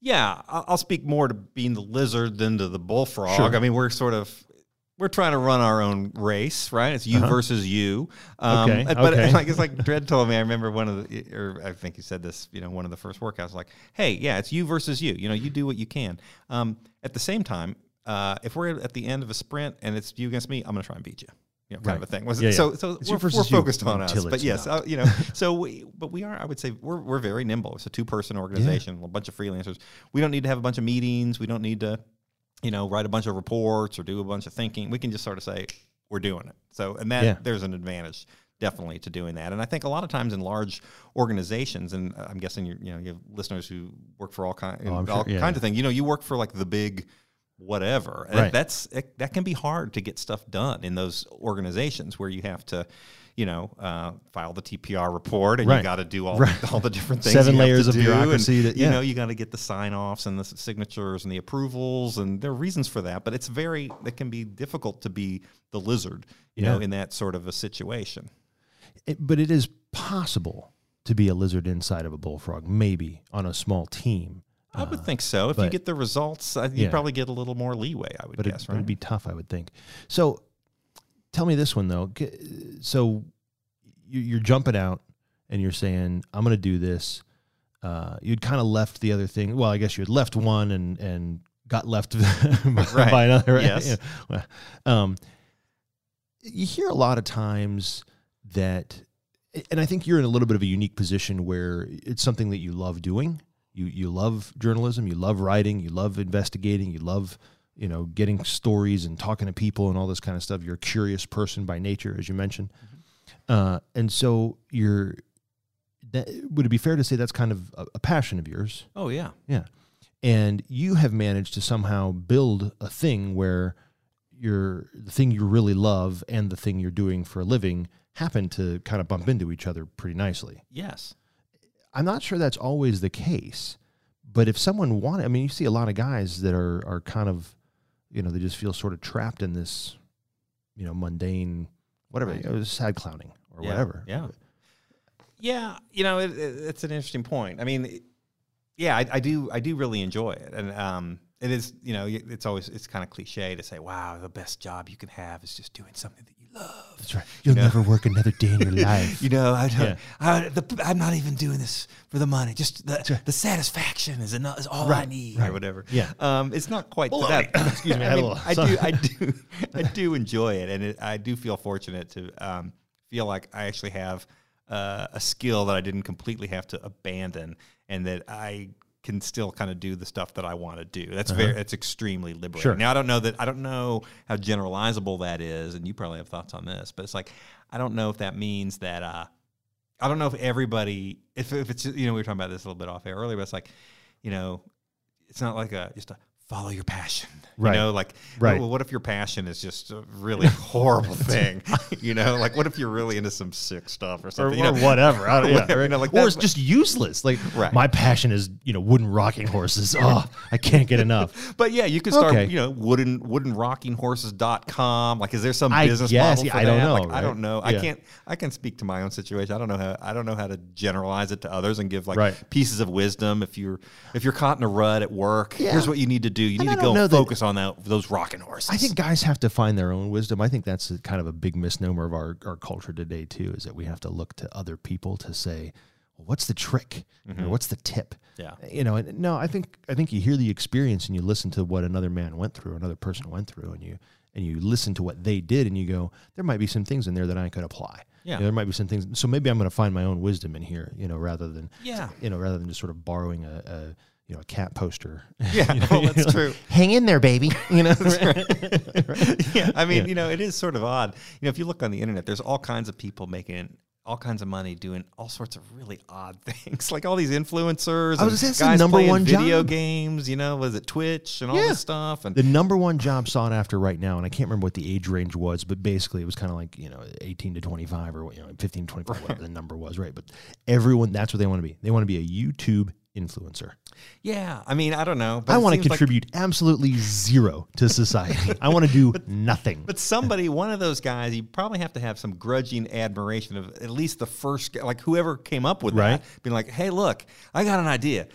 Yeah, I'll speak more to being the lizard than to the bullfrog. Sure. I mean, we're sort of. We're trying to run our own race, right? It's you uh-huh. versus you. Um, okay. But okay. like it's like Dred told me. I remember one of the, or I think he said this. You know, one of the first workouts. Like, hey, yeah, it's you versus you. You know, you do what you can. Um, at the same time, uh, if we're at the end of a sprint and it's you against me, I'm going to try and beat you. You know, kind right. of a thing. Was yeah, it? Yeah. So, so we're, we're focused on us. But yes, uh, you know. So, we, but we are. I would say we're we're very nimble. It's a two-person organization. Yeah. A bunch of freelancers. We don't need to have a bunch of meetings. We don't need to. You know, write a bunch of reports or do a bunch of thinking. We can just sort of say, we're doing it. So, and that yeah. there's an advantage definitely to doing that. And I think a lot of times in large organizations, and I'm guessing you're, you know, you have listeners who work for all, kind, oh, all sure, yeah. kinds of things, you know, you work for like the big whatever. And right. that's, it, that can be hard to get stuff done in those organizations where you have to, you know, uh, file the T P R report, and right. you got to do all right. the, all the different things. Seven you layers have to of do bureaucracy. And, that, yeah. You know, you got to get the sign-offs and the signatures and the approvals, and there are reasons for that. But it's very, it can be difficult to be the lizard, you yeah. know, in that sort of a situation. It, but it is possible to be a lizard inside of a bullfrog, maybe on a small team. I uh, would think so. If but, you get the results, uh, you yeah. probably get a little more leeway. I would but guess. It, right? It would be tough, I would think. So. Tell me this one, though. So you're jumping out and you're saying, I'm going to do this. Uh, you'd kind of left the other thing. Well, I guess you had left one and, and got left by, right. by another. Yes. You know, well, um, you hear a lot of times that, and I think you're in a little bit of a unique position where it's something that you love doing. You, you love journalism. You love writing. You love investigating. You love you know, getting stories and talking to people and all this kind of stuff. You're a curious person by nature, as you mentioned. Mm-hmm. Uh, and so you're, that, would it be fair to say that's kind of a, a passion of yours? Oh, yeah. Yeah. And you have managed to somehow build a thing where you're, the thing you really love and the thing you're doing for a living happen to kind of bump into each other pretty nicely. Yes. I'm not sure that's always the case, but if someone wanted, I mean, you see a lot of guys that are, are kind of, you know, they just feel sort of trapped in this, you know, mundane, whatever, right. you know, sad clowning or yeah, whatever. Yeah. Yeah. You know, it, it, it's an interesting point. I mean, it, yeah, I, I do, I do really enjoy it. And, um, it is, you know, it's always, it's kind of cliche to say, wow, the best job you can have is just doing something that you love. That's right. You'll you know? never work another day in your life. you know, I don't, yeah. I, the, I'm not even doing this for the money. Just the, right. the satisfaction is, enough, is all right. I need. Right, whatever. Yeah. Um, it's not quite Bull that. Excuse me. I, mean, I, do, I, do, I do enjoy it. And it, I do feel fortunate to um, feel like I actually have uh, a skill that I didn't completely have to abandon, and that I can still kind of do the stuff that I want to do. That's uh-huh. very, that's extremely liberating. Sure. Now, I don't know that, I don't know how generalizable that is, and you probably have thoughts on this, but it's like, I don't know if that means that, uh, I don't know if everybody, if, if it's, you know, we were talking about this a little bit off air earlier, but it's like, you know, it's not like a, just a follow your passion. Right. You know, like, right. well, what if your passion is just a really horrible thing? You know, like, what if you're really into some sick stuff or something? Or, you know? Or whatever. I don't yeah, whatever, right? You know. Like, or it's just useless. Like, right. my passion is, you know, wooden rocking horses. Oh, I can't get enough. But, yeah, you could start, okay. you know, wooden wooden rocking horses dot com. Like, is there some I business guess, model for yeah, I that? Don't know, like, right? I don't know. Yeah. I can't, I can speak to my own situation. I don't know how, I don't know how to generalize it to others and give, like, right. pieces of wisdom. If you're, if you're caught in a rut at work, yeah. here's what you need to do. You and need I to go and focus on that, those rocking horses. I think guys have to find their own wisdom. I think that's a, kind of a big misnomer of our, our culture today, too, is that we have to look to other people to say, well, what's the trick? Mm-hmm. Or what's the tip? Yeah. You know, and no, I think I think you hear the experience and you listen to what another man went through, another person went through, and you and you listen to what they did, and you go, there might be some things in there that I could apply. Yeah. You know, there might be some things. So maybe I'm going to find my own wisdom in here, you know, rather than, yeah. you know, rather than just sort of borrowing a, a you know, a cat poster. Yeah, you know, well, that's you know, true. Hang in there, baby. You know, right. Right. Yeah, I mean, yeah. you know, it is sort of odd. You know, if you look on the internet, there's all kinds of people making all kinds of money doing all sorts of really odd things, like all these influencers. I was just guys the number playing one video job. games. You know, was it Twitch and all yeah. this stuff? And the number one job sought after right now, and I can't remember what the age range was, but basically it was kind of like you know, eighteen to twenty-five or you know, fifteen to twenty-five, right. whatever the number was, right? But everyone, that's what they want to be. They want to be a YouTube influencer. Yeah, I mean, I don't know. But I want to contribute like... absolutely zero to society. I want to do but, nothing. But somebody, one of those guys, you probably have to have some grudging admiration of at least the first, like whoever came up with right. that, being like, hey, look, I got an idea.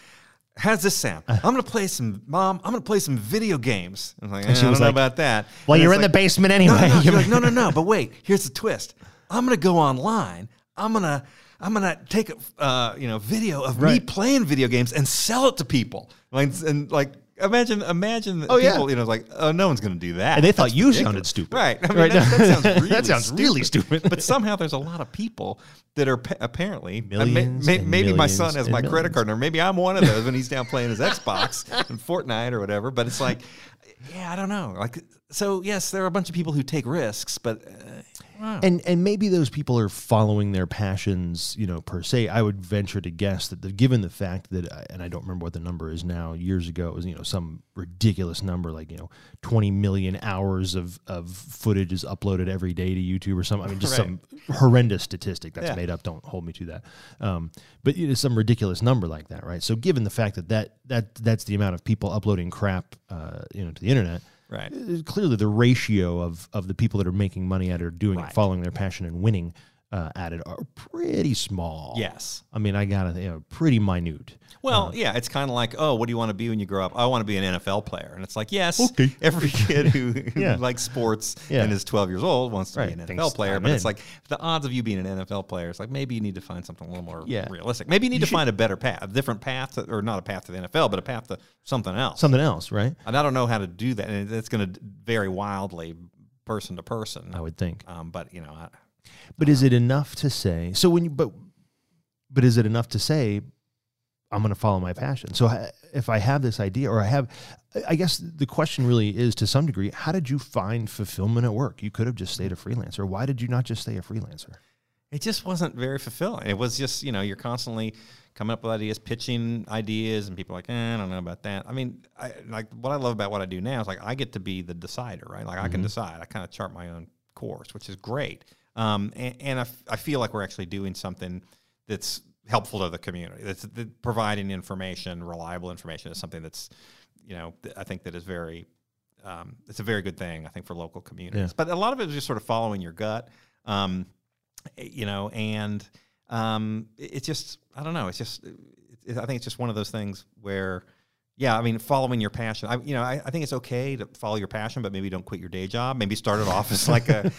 How's this sound? I'm going to play some, Mom, I'm going to play some video games. I was like, eh, and she I was don't like, know about that. Well, and you're in like, the basement anyway. No, no, like, no, no, no, but wait, here's the twist. I'm going to go online. I'm going to. I'm gonna take a uh, you know video of right. me playing video games and sell it to people. Like and like imagine imagine oh, people yeah. you know like oh no one's gonna do that. And they thought that's you ridiculous. Sounded stupid, right? I mean, right. That, that sounds really that sounds stupid. really stupid. But somehow there's a lot of people that are apparently millions. Uh, may, may, maybe millions my son has my millions. credit card, or maybe I'm one of those when he's down playing his Xbox and Fortnite or whatever. But it's like, yeah, I don't know. Like so, yes, there are a bunch of people who take risks, but. Uh, Wow. And and maybe those people are following their passions, you know, per se. I would venture to guess that the, given the fact that, I, and I don't remember what the number is now, years ago, it was, you know, some ridiculous number, like, you know, twenty million hours of, of footage is uploaded every day to YouTube or something. I mean, just right. some horrendous statistic that's yeah. made up. Don't hold me to that. Um, but it is some ridiculous number like that, right? So given the fact that, that, that that's the amount of people uploading crap, uh, you know, to the internet, right. Clearly, the ratio of, of the people that are making money at it or doing right. it, following their passion and winning uh, at it, are pretty small. Yes. I mean, I got to, you know, pretty minute. Well, uh, yeah, it's kind of like, oh, what do you want to be when you grow up? I want to be an N F L player. And it's like, yes, okay. every kid who, who yeah. likes sports yeah. and is twelve years old wants to right. be an N F L Thinks player. But in. It's like the odds of you being an N F L player is like maybe you need to find something a little more yeah. realistic. Maybe you need you to should... find a better path, a different path, to, or not a path to the N F L, but a path to something else. Something else, right? And I don't know how to do that. And it's going to vary wildly person to person. I would think. Um, but, you know. I, but um, is it enough to say, so when you, but, but is it enough to say, I'm going to follow my passion? So if I have this idea or I have, I guess the question really is to some degree, how did you find fulfillment at work? You could have just stayed a freelancer. Why did you not just stay a freelancer? It just wasn't very fulfilling. It was just, you know, you're constantly coming up with ideas, pitching ideas, and people are like, eh, I don't know about that. I mean, I, like what I love about what I do now is like I get to be the decider, right? Like mm-hmm. I can decide. I kind of chart my own course, which is great. Um, and and I, f I feel like we're actually doing something that's helpful to the community. That's that providing information, reliable information, is something that's, you know, th I think that is very, um, it's a very good thing, I think, for local communities. Yeah. But a lot of it is just sort of following your gut, um, you know, and um, it's just, I don't know, it's just, it, it, I think it's just one of those things where, yeah, I mean, following your passion. I, you know, I, I think it's okay to follow your passion, but maybe don't quit your day job. Maybe start it off as like a,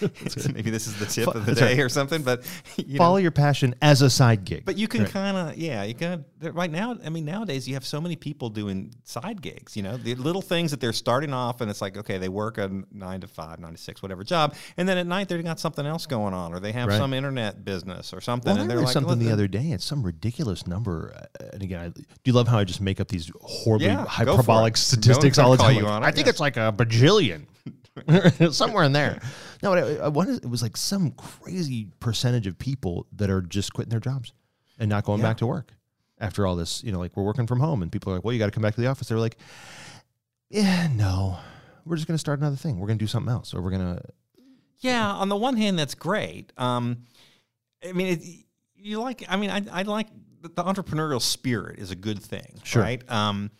maybe this is the tip of the day or something. But you follow know. your passion as a side gig. But you can right. kind of, yeah, you can. Right now, I mean, nowadays you have so many people doing side gigs. You know, the little things that they're starting off, and it's like, okay, they work a nine to five, nine to six, whatever job, and then at night they've got something else going on, or they have right. some internet business or something. Well, and they're like something the other day. It's some ridiculous number. And again, I, do you love how I just make up these horrible? Yeah. Yeah, hyperbolic statistics all the time. Like, on, I, I think it's like a bajillion. Somewhere in there. No, I, I wanted, it was like some crazy percentage of people that are just quitting their jobs and not going yeah. back to work after all this. You know, like we're working from home and people are like, well, you got to come back to the office. They're like, yeah, no, we're just going to start another thing. We're going to do something else, or we're going to. Yeah. On the one hand, that's great. Um, I mean, it, you like, I mean, I, I like the entrepreneurial spirit is a good thing. Sure. Right. Um,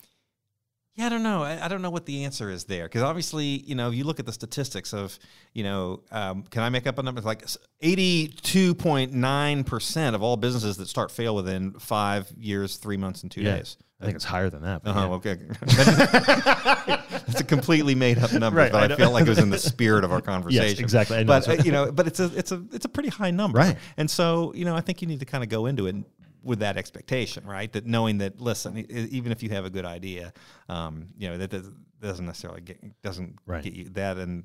yeah, I don't know. I, I don't know what the answer is there. Because obviously, you know, you look at the statistics of, you know, um, can I make up a number? It's like eighty-two point nine percent of all businesses that start fail within five years, three months, and two yeah. days. I think it's higher than that. Uh-huh, yeah. Okay. It's a completely made-up number, right, but I, I feel like it was in the spirit of our conversation. Yes, exactly. I know but, uh, you know, but it's a, it's, a, it's a pretty high number. Right. And so, you know, I think you need to kind of go into it and, with that expectation, right? That knowing that, listen, even if you have a good idea, um, you know, that, that doesn't necessarily get, doesn't right. get you that, and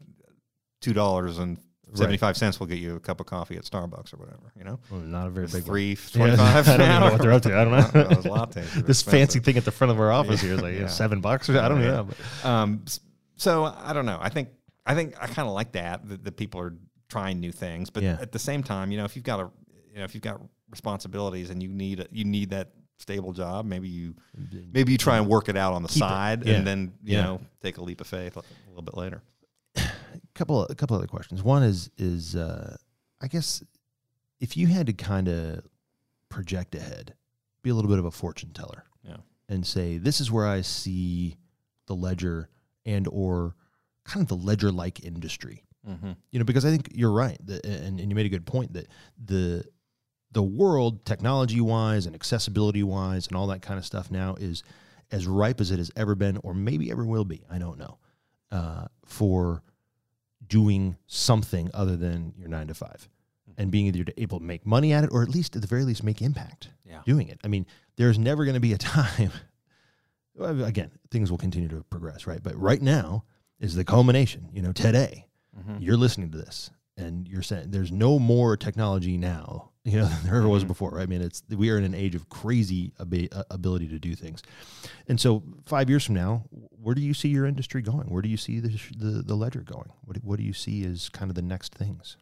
two dollars and seventy-five cents right. will get you a cup of coffee at Starbucks or whatever, you know? Well, not a very big three twenty-five yeah, I don't know what they're up to. I don't know. Those lattes this fancy thing at the front of our office yeah. here is like yeah. seven bucks or I don't yeah. know. But. Um, so I don't know. I think, I think I kind of like that, that, that people are trying new things, but yeah. at the same time, you know, if you've got a, you know, if you've got responsibilities and you need a, you need that stable job, maybe you maybe you try and work it out on the Keep side yeah. and then you yeah. know take a leap of faith a little bit later. A couple of, a couple other questions. One is is uh I guess if you had to kind of project ahead, be a little bit of a fortune teller, yeah, and say this is where I see the ledger and or kind of the ledger like industry, mm-hmm. you know, because I think you're right that, and, and you made a good point that the the world, technology-wise and accessibility-wise and all that kind of stuff now is as ripe as it has ever been or maybe ever will be, I don't know, uh, for doing something other than your nine to five mm-hmm. and being either able to make money at it or at least, at the very least, make impact yeah. doing it. I mean, there's never going to be a time, again, things will continue to progress, right? But right now is the culmination, you know, today. Mm-hmm. You're listening to this and you're saying there's no more technology now you know, than there ever was before, right? I mean, it's we are in an age of crazy ab- ability to do things. And so five years from now, where do you see your industry going? Where do you see the the, the ledger going? What do, what do you see as kind of the next things?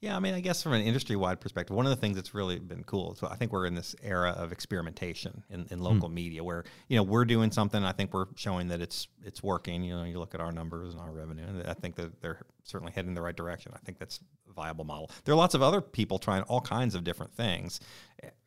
Yeah, I mean, I guess from an industry-wide perspective, one of the things that's really been cool, so I think we're in this era of experimentation in, in local mm. media where, you know, we're doing something, I think we're showing that it's it's working. You know, you look at our numbers and our revenue, and I think that they're certainly heading in the right direction. I think that's a viable model. There are lots of other people trying all kinds of different things,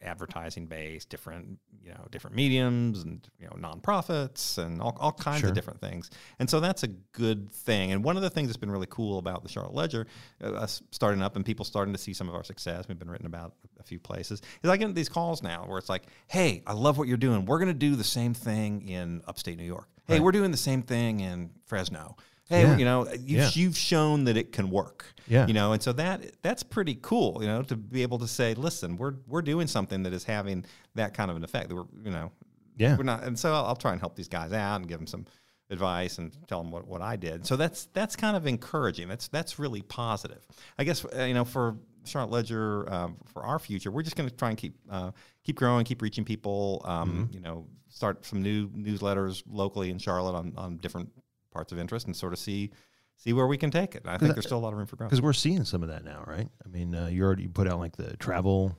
advertising-based, different, you know, different mediums and, you know, nonprofits and all, all kinds sure. of different things. And so that's a good thing. And one of the things that's been really cool about the Charlotte Ledger, uh, us starting up and people starting to see some of our success. We've been written about a few places. Is I get these calls now where it's like, hey, I love what you're doing. We're going to do the same thing in upstate New York. Hey, right. we're doing the same thing in Fresno. Hey, yeah. you know, you've, yeah. you've shown that it can work. Yeah. You know, and so that that's pretty cool, you know, to be able to say, listen, we're we're doing something that is having that kind of an effect. That we're, you know, yeah. we're not. And so I'll, I'll try and help these guys out and give them some advice and tell them what, what I did. So that's that's kind of encouraging. That's that's really positive. I guess you know for Charlotte Ledger, um, for our future, we're just going to try and keep uh, keep growing, keep reaching people. Um, mm-hmm. You know, start some new newsletters locally in Charlotte on, on different parts of interest and sort of see see where we can take it. And I think there's still a lot of room for growth because we're seeing some of that now, right? I mean, uh, you already put out like the travel,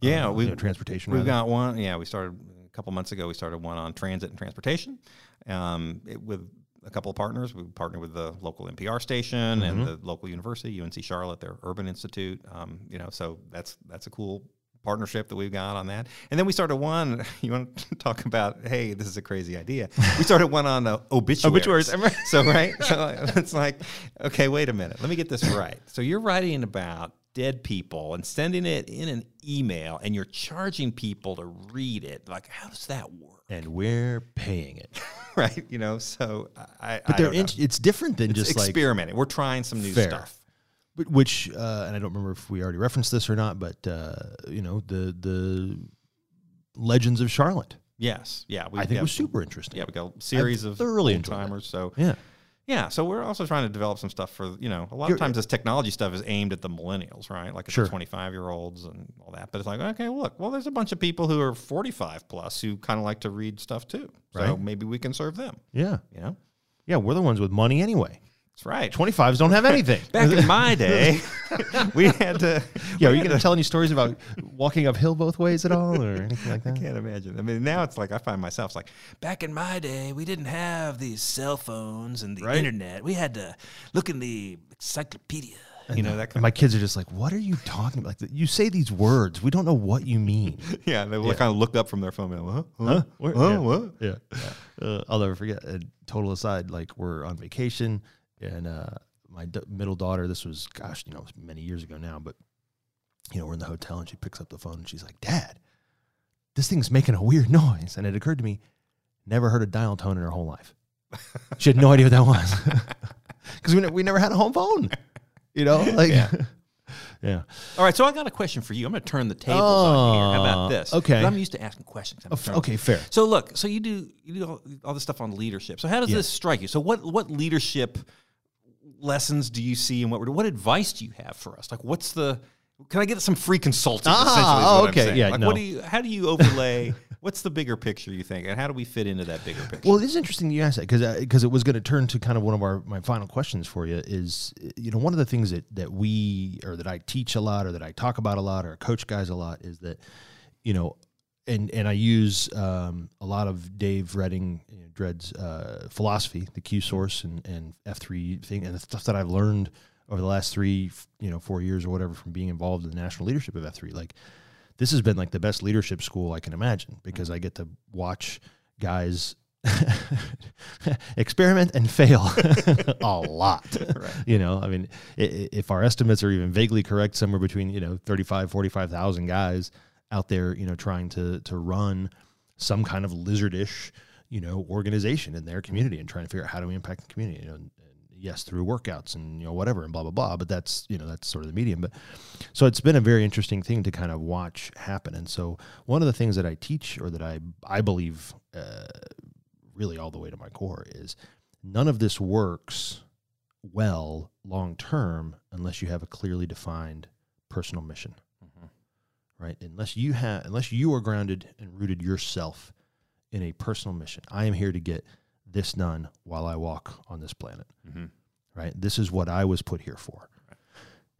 yeah, um, we you know, transportation. We've rather. got one. Yeah, we started a couple months ago. We started one on transit and transportation. Um, it, with a couple of partners, we partner with the local N P R station mm-hmm. and the local university, U N C Charlotte, their Urban Institute. Um, you know, so that's that's a cool partnership that we've got on that. And then we started one. You want to talk about? Hey, this is a crazy idea. We started one on uh, obituaries. obituaries. So right, so it's like, okay, wait a minute. Let me get this right. So you're writing about dead people and sending it in an email, and you're charging people to read it. Like, how does that work? And we're paying it, right? You know, so I. But I they're in, it's different than it's just experimenting. like experimenting. We're trying some new fair. stuff, but which uh, and I don't remember if we already referenced this or not. But uh, you know, the the Legends of Charlotte. Yes, yeah, we, I think yeah, it was super interesting. Yeah, we got a series I've of thoroughly old timers. So yeah. Yeah, so we're also trying to develop some stuff for, you know, a lot of times this technology stuff is aimed at the millennials, right? Like sure. the twenty-five-year-olds and all that. But it's like, okay, look, well, there's a bunch of people who are forty-five plus who kind of like to read stuff too. So right? maybe we can serve them. Yeah. You know? Yeah, we're the ones with money anyway. That's right. twenty-fives don't have anything. Back in my day, we had to... Yeah, are you going to tell any stories about walking uphill both ways at all or anything like that? I can't imagine. I mean, now it's like I find myself like, back in my day, we didn't have these cell phones and the right? internet. We had to look in the encyclopedia. You know, that kind and my of kids thing. Are just like, what are you talking about? Like, you say these words. We don't know what you mean. Yeah, they yeah. kind of look up from their phone and like, huh? Huh? Huh? huh? Yeah. What? Yeah. yeah. Uh, I'll never forget. Uh, total aside, like, we're on vacation, and uh, my d middle daughter, this was, gosh, you know, many years ago now, but, you know, we're in the hotel, and she picks up the phone, and she's like, Dad, this thing's making a weird noise. And it occurred to me, never heard a dial tone in her whole life. She had no idea what that was. Because we, ne we never had a home phone. You know, like, yeah. yeah. All right. So I got a question for you. I'm going to turn the tables oh, on here. How about this? Okay. I'm used to asking questions. Oh, okay. Fair. So look, so you do, you do all, all this stuff on leadership. So how does yeah. this strike you? So what, what leadership lessons do you see, and what, what advice do you have for us? Like, what's the, can I get some free consulting? Ah, essentially is what oh, okay. I'm yeah. Like, no. what do you, how do you overlay? What's the bigger picture, you think, and how do we fit into that bigger picture? Well, it's interesting you ask that, because because uh, it was going to turn to kind of one of our my final questions for you is, you know, one of the things that that we or that I teach a lot, or that I talk about a lot, or coach guys a lot, is that, you know, and and I use um, a lot of Dave Redding, you know, Dred's uh, philosophy, the Q source and and F three thing, and the stuff that I've learned over the last three, you know, four years or whatever from being involved in the national leadership of F three, like. This has been like the best leadership school I can imagine, because I get to watch guys experiment and fail a lot. Right. You know, I mean, if our estimates are even vaguely correct, somewhere between, you know, thirty-five, forty-five thousand guys out there, you know, trying to, to run some kind of lizardish, you know, organization in their community and trying to figure out how do we impact the community, you know, and, yes, through workouts and, you know, whatever and blah, blah, blah. But that's, you know, that's sort of the medium. But so it's been a very interesting thing to kind of watch happen. And so one of the things that I teach, or that I, I believe uh, really all the way to my core, is none of this works well long-term unless you have a clearly defined personal mission, mm-hmm. right? Unless you have, unless you are grounded and rooted yourself in a personal mission. I am here to get this done while I walk on this planet, mm-hmm. right? This is what I was put here for. Right.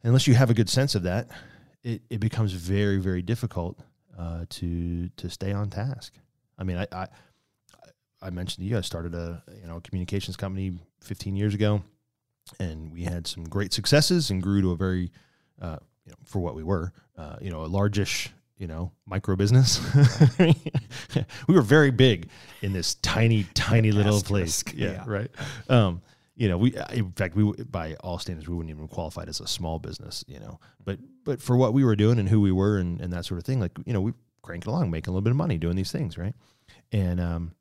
Unless you have a good sense of that, it, it becomes very, very difficult uh, to to stay on task. I mean, I, I I mentioned to you, I started a you know communications company fifteen years ago, and we had some great successes and grew to a very, uh, you know, for what we were, uh, you know, a largish. You know, micro business. We were very big in this tiny, tiny little place. Yeah, yeah. Right. Um, you know, we, in fact, we, by all standards, we wouldn't even qualify as a small business, you know, but, but for what we were doing and who we were and, and that sort of thing, like, you know, we cranked along, making a little bit of money doing these things. Right. And, um,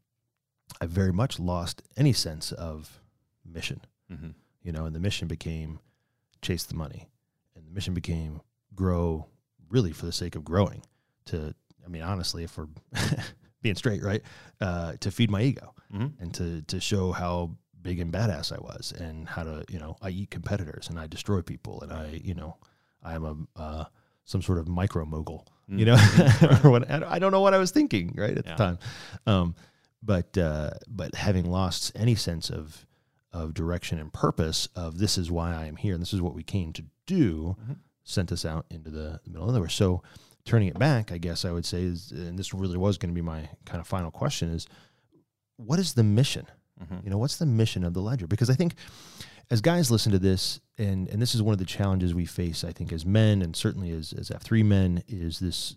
I very much lost any sense of mission, mm-hmm. you know, and the mission became chase the money, and the mission became grow, really for the sake of growing, to, I mean, honestly, if we're being straight, right, uh, to feed my ego, mm-hmm. and to, to show how big and badass I was, and how to, you know, I eat competitors and I destroy people, and I, you know, I'm a, uh, some sort of micro mogul, mm-hmm. you know, right. or what, I don't know what I was thinking, right, at yeah. the time. Um, but, uh, but having lost any sense of, of direction and purpose of, this is why I am here, and this is what we came to do, mm-hmm. sent us out into the middle of nowhere. So turning it back, I guess I would say is, and this really was going to be my kind of final question, is what is the mission? Mm-hmm. You know, what's the mission of the ledger? Because I think as guys listen to this, and, and this is one of the challenges we face, I think, as men, and certainly as, as F three men, is this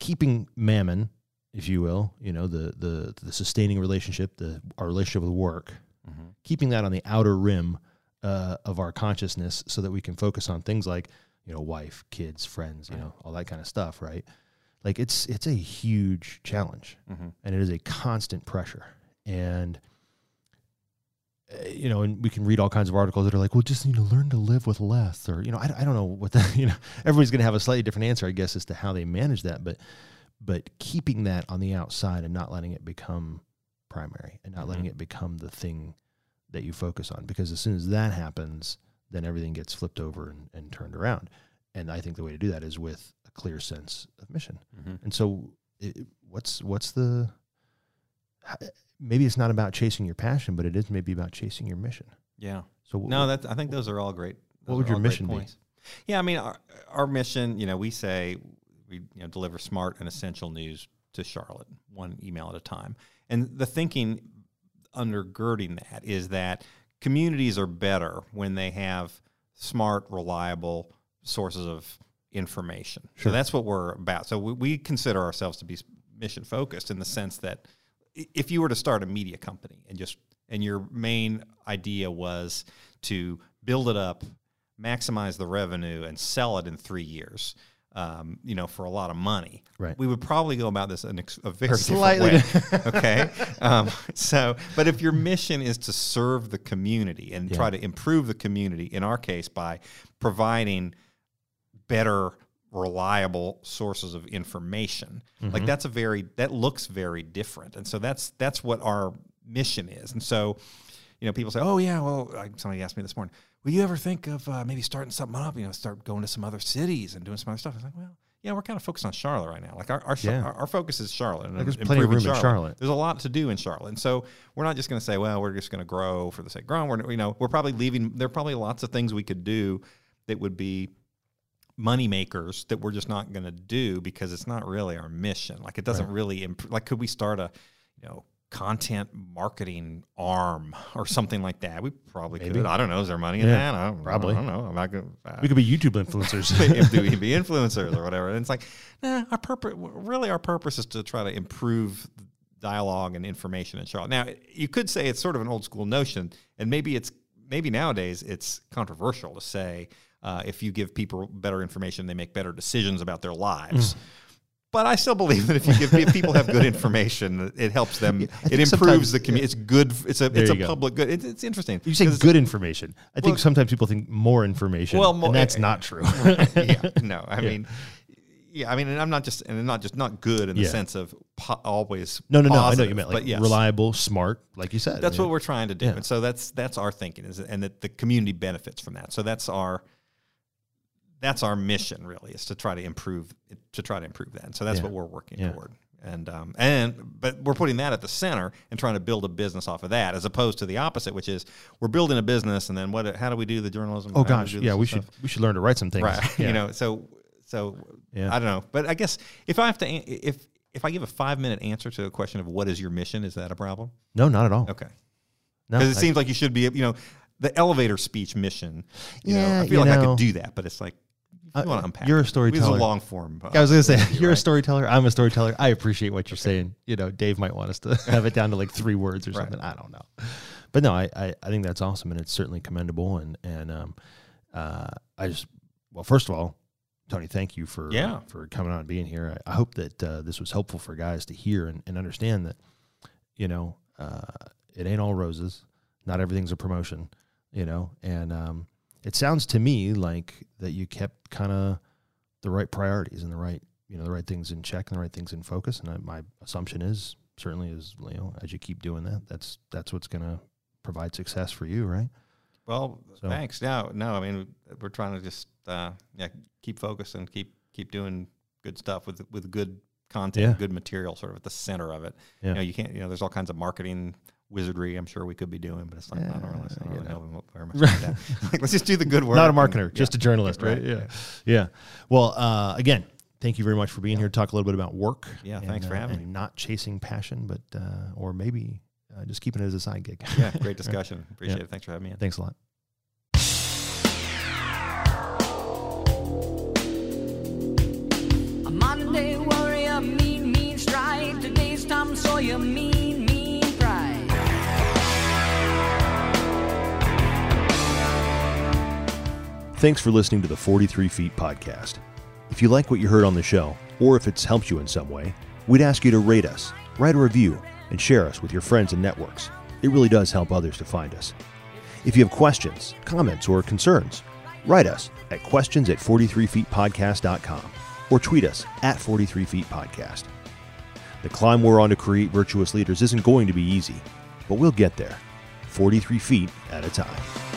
keeping mammon, if you will, you know, the, the, the sustaining relationship, the, our relationship with work, mm-hmm. keeping that on the outer rim Uh, of our consciousness, so that we can focus on things like, you know, wife, kids, friends, you know, all that kind of stuff, right? Like, it's it's a huge challenge, mm-hmm. and it is a constant pressure. And uh, you know, and we can read all kinds of articles that are like, "Well, just need to learn to live with less," or you know, I, I don't know what the you know, everybody's going to have a slightly different answer, I guess, as to how they manage that. But but keeping that on the outside and not letting it become primary, and not mm-hmm. letting it become the thing that you focus on, because as soon as that happens, then everything gets flipped over and, and turned around. And I think the way to do that is with a clear sense of mission. Mm-hmm. And so it, what's, what's the, maybe it's not about chasing your passion, but it is maybe about chasing your mission. Yeah. So what, no, that's, I think those are all great. What would your mission be? Yeah, I mean, our, our mission, you know, we say we you know, deliver smart and essential news to Charlotte, one email at a time. And the thinking undergirding that is that communities are better when they have smart, reliable sources of information. Sure. So that's what we're about. So we, we consider ourselves to be mission focused in the sense that if you were to start a media company and just and your main idea was to build it up, maximize the revenue, and sell it in three years, um, you know, for a lot of money, right, we would probably go about this in a very slightly different way, okay? Um, so, but if your mission is to serve the community and yeah. try to improve the community, in our case, by providing better, reliable sources of information, mm-hmm. like that's a very, that looks very different. And so that's, that's what our mission is. And so, you know, people say, oh, yeah, well, I, somebody asked me this morning, will you ever think of uh, maybe starting something up, you know, start going to some other cities and doing some other stuff? I was like, well, yeah, we're kind of focused on Charlotte right now. Like our our, yeah. our, our focus is Charlotte. And like there's plenty of room Charlotte. in Charlotte. There's a lot to do in Charlotte. And so we're not just going to say, well, we're just going to grow for the sake of growing. We're, you know, we're probably leaving. There are probably lots of things we could do that would be money makers that we're just not going to do because it's not really our mission. Like it doesn't right. really improve. Like could we start a, you know, content marketing arm or something like that? We probably Maybe. could. I don't know. Is there money in yeah, that? I don't, probably. I don't know. I'm not gonna, uh, we could be YouTube influencers. If we could be influencers or whatever. And it's like, nah, our purpose, really our purpose is to try to improve dialogue and information in Charlotte. Now, you could say it's sort of an old school notion, and maybe it's maybe nowadays it's controversial to say uh, if you give people better information, they make better decisions about their lives. Mm. But I still believe that if you give if people have good information, it helps them. Yeah, it improves the community. Yeah. It's good. It's a there it's a go. public good. It, it's interesting. You say good information. I well, think sometimes people think more information. Well, more, and that's uh, not true. Right. Yeah. No. I yeah. mean, yeah. I mean, and I'm not just and not just not good in the yeah. sense of po always. No, no, no. Positive, I know you meant like yes. reliable, smart, like you said. That's yeah. what we're trying to do, yeah. and so that's that's our thinking, is and that the community benefits from that. So that's our. That's our mission, really, is to try to improve to try to improve that. And so that's yeah. what we're working yeah. toward. And um, and but we're putting that at the center and trying to build a business off of that, as opposed to the opposite, which is we're building a business and then what? How do we do the journalism? Oh gosh, yeah, we should we should learn to write some things, right? Yeah. You know, so so yeah. I don't know, but I guess if I have to if if I give a five minute answer to the question of what is your mission, is that a problem? No, not at all. Okay, because no, it I, seems like you should be, you know, the elevator speech mission. You yeah, know, I feel like know, I could do that, but it's like. You want to unpack you're a storyteller. It's a long form. Uh, I was going to say, you're right? a storyteller. I'm a storyteller. I appreciate what you're okay. saying. You know, Dave might want us to have it down to like three words or right. something. I don't know. But no, I, I, I think that's awesome. And it's certainly commendable. And, and um, uh, I just, well, first of all, Tony, thank you for, yeah. uh, for coming on and being here. I, I hope that uh, this was helpful for guys to hear and, and understand that, you know, uh, it ain't all roses. Not everything's a promotion, you know, and, um, it sounds to me like that you kept kind of the right priorities and the right, you know, the right things in check and the right things in focus. And I, my assumption is certainly is, you know, as you keep doing that, that's, that's what's going to provide success for you. Right. Well, so. thanks. No, no, I mean, we're trying to just, uh, yeah, keep focused and keep, keep doing good stuff with, with good content, yeah. good material sort of at the center of it. Yeah. You know, you can't, you know, there's all kinds of marketing wizardry I'm sure we could be doing, but it's like, yeah, I don't really, I don't really know very much about that. Like, let's just do the good work. Not a marketer, and, just yeah. a journalist, right? right? Yeah. yeah. Yeah. Well, uh, again, thank you very much for being yeah. here to talk a little bit about work. Yeah, and, thanks for uh, having me. Not chasing passion, but, uh, or maybe uh, just keeping it as a side gig. Yeah, great discussion. Right. Appreciate yeah. it. Thanks for having me in. Thanks a lot. A modern day warrior, mean, mean strife. Today's Tom Sawyer, mean, mean. Thanks for listening to the forty-three feet podcast. If you like what you heard on the show, or if it's helped you in some way, we'd ask you to rate us, write a review, and share us with your friends and networks. It really does help others to find us. If you have questions, comments, or concerns, write us at questions at forty-three feet podcast dot com or tweet us at forty-three feet podcast. The climb we're on to create virtuous leaders isn't going to be easy, but we'll get there, forty-three feet at a time.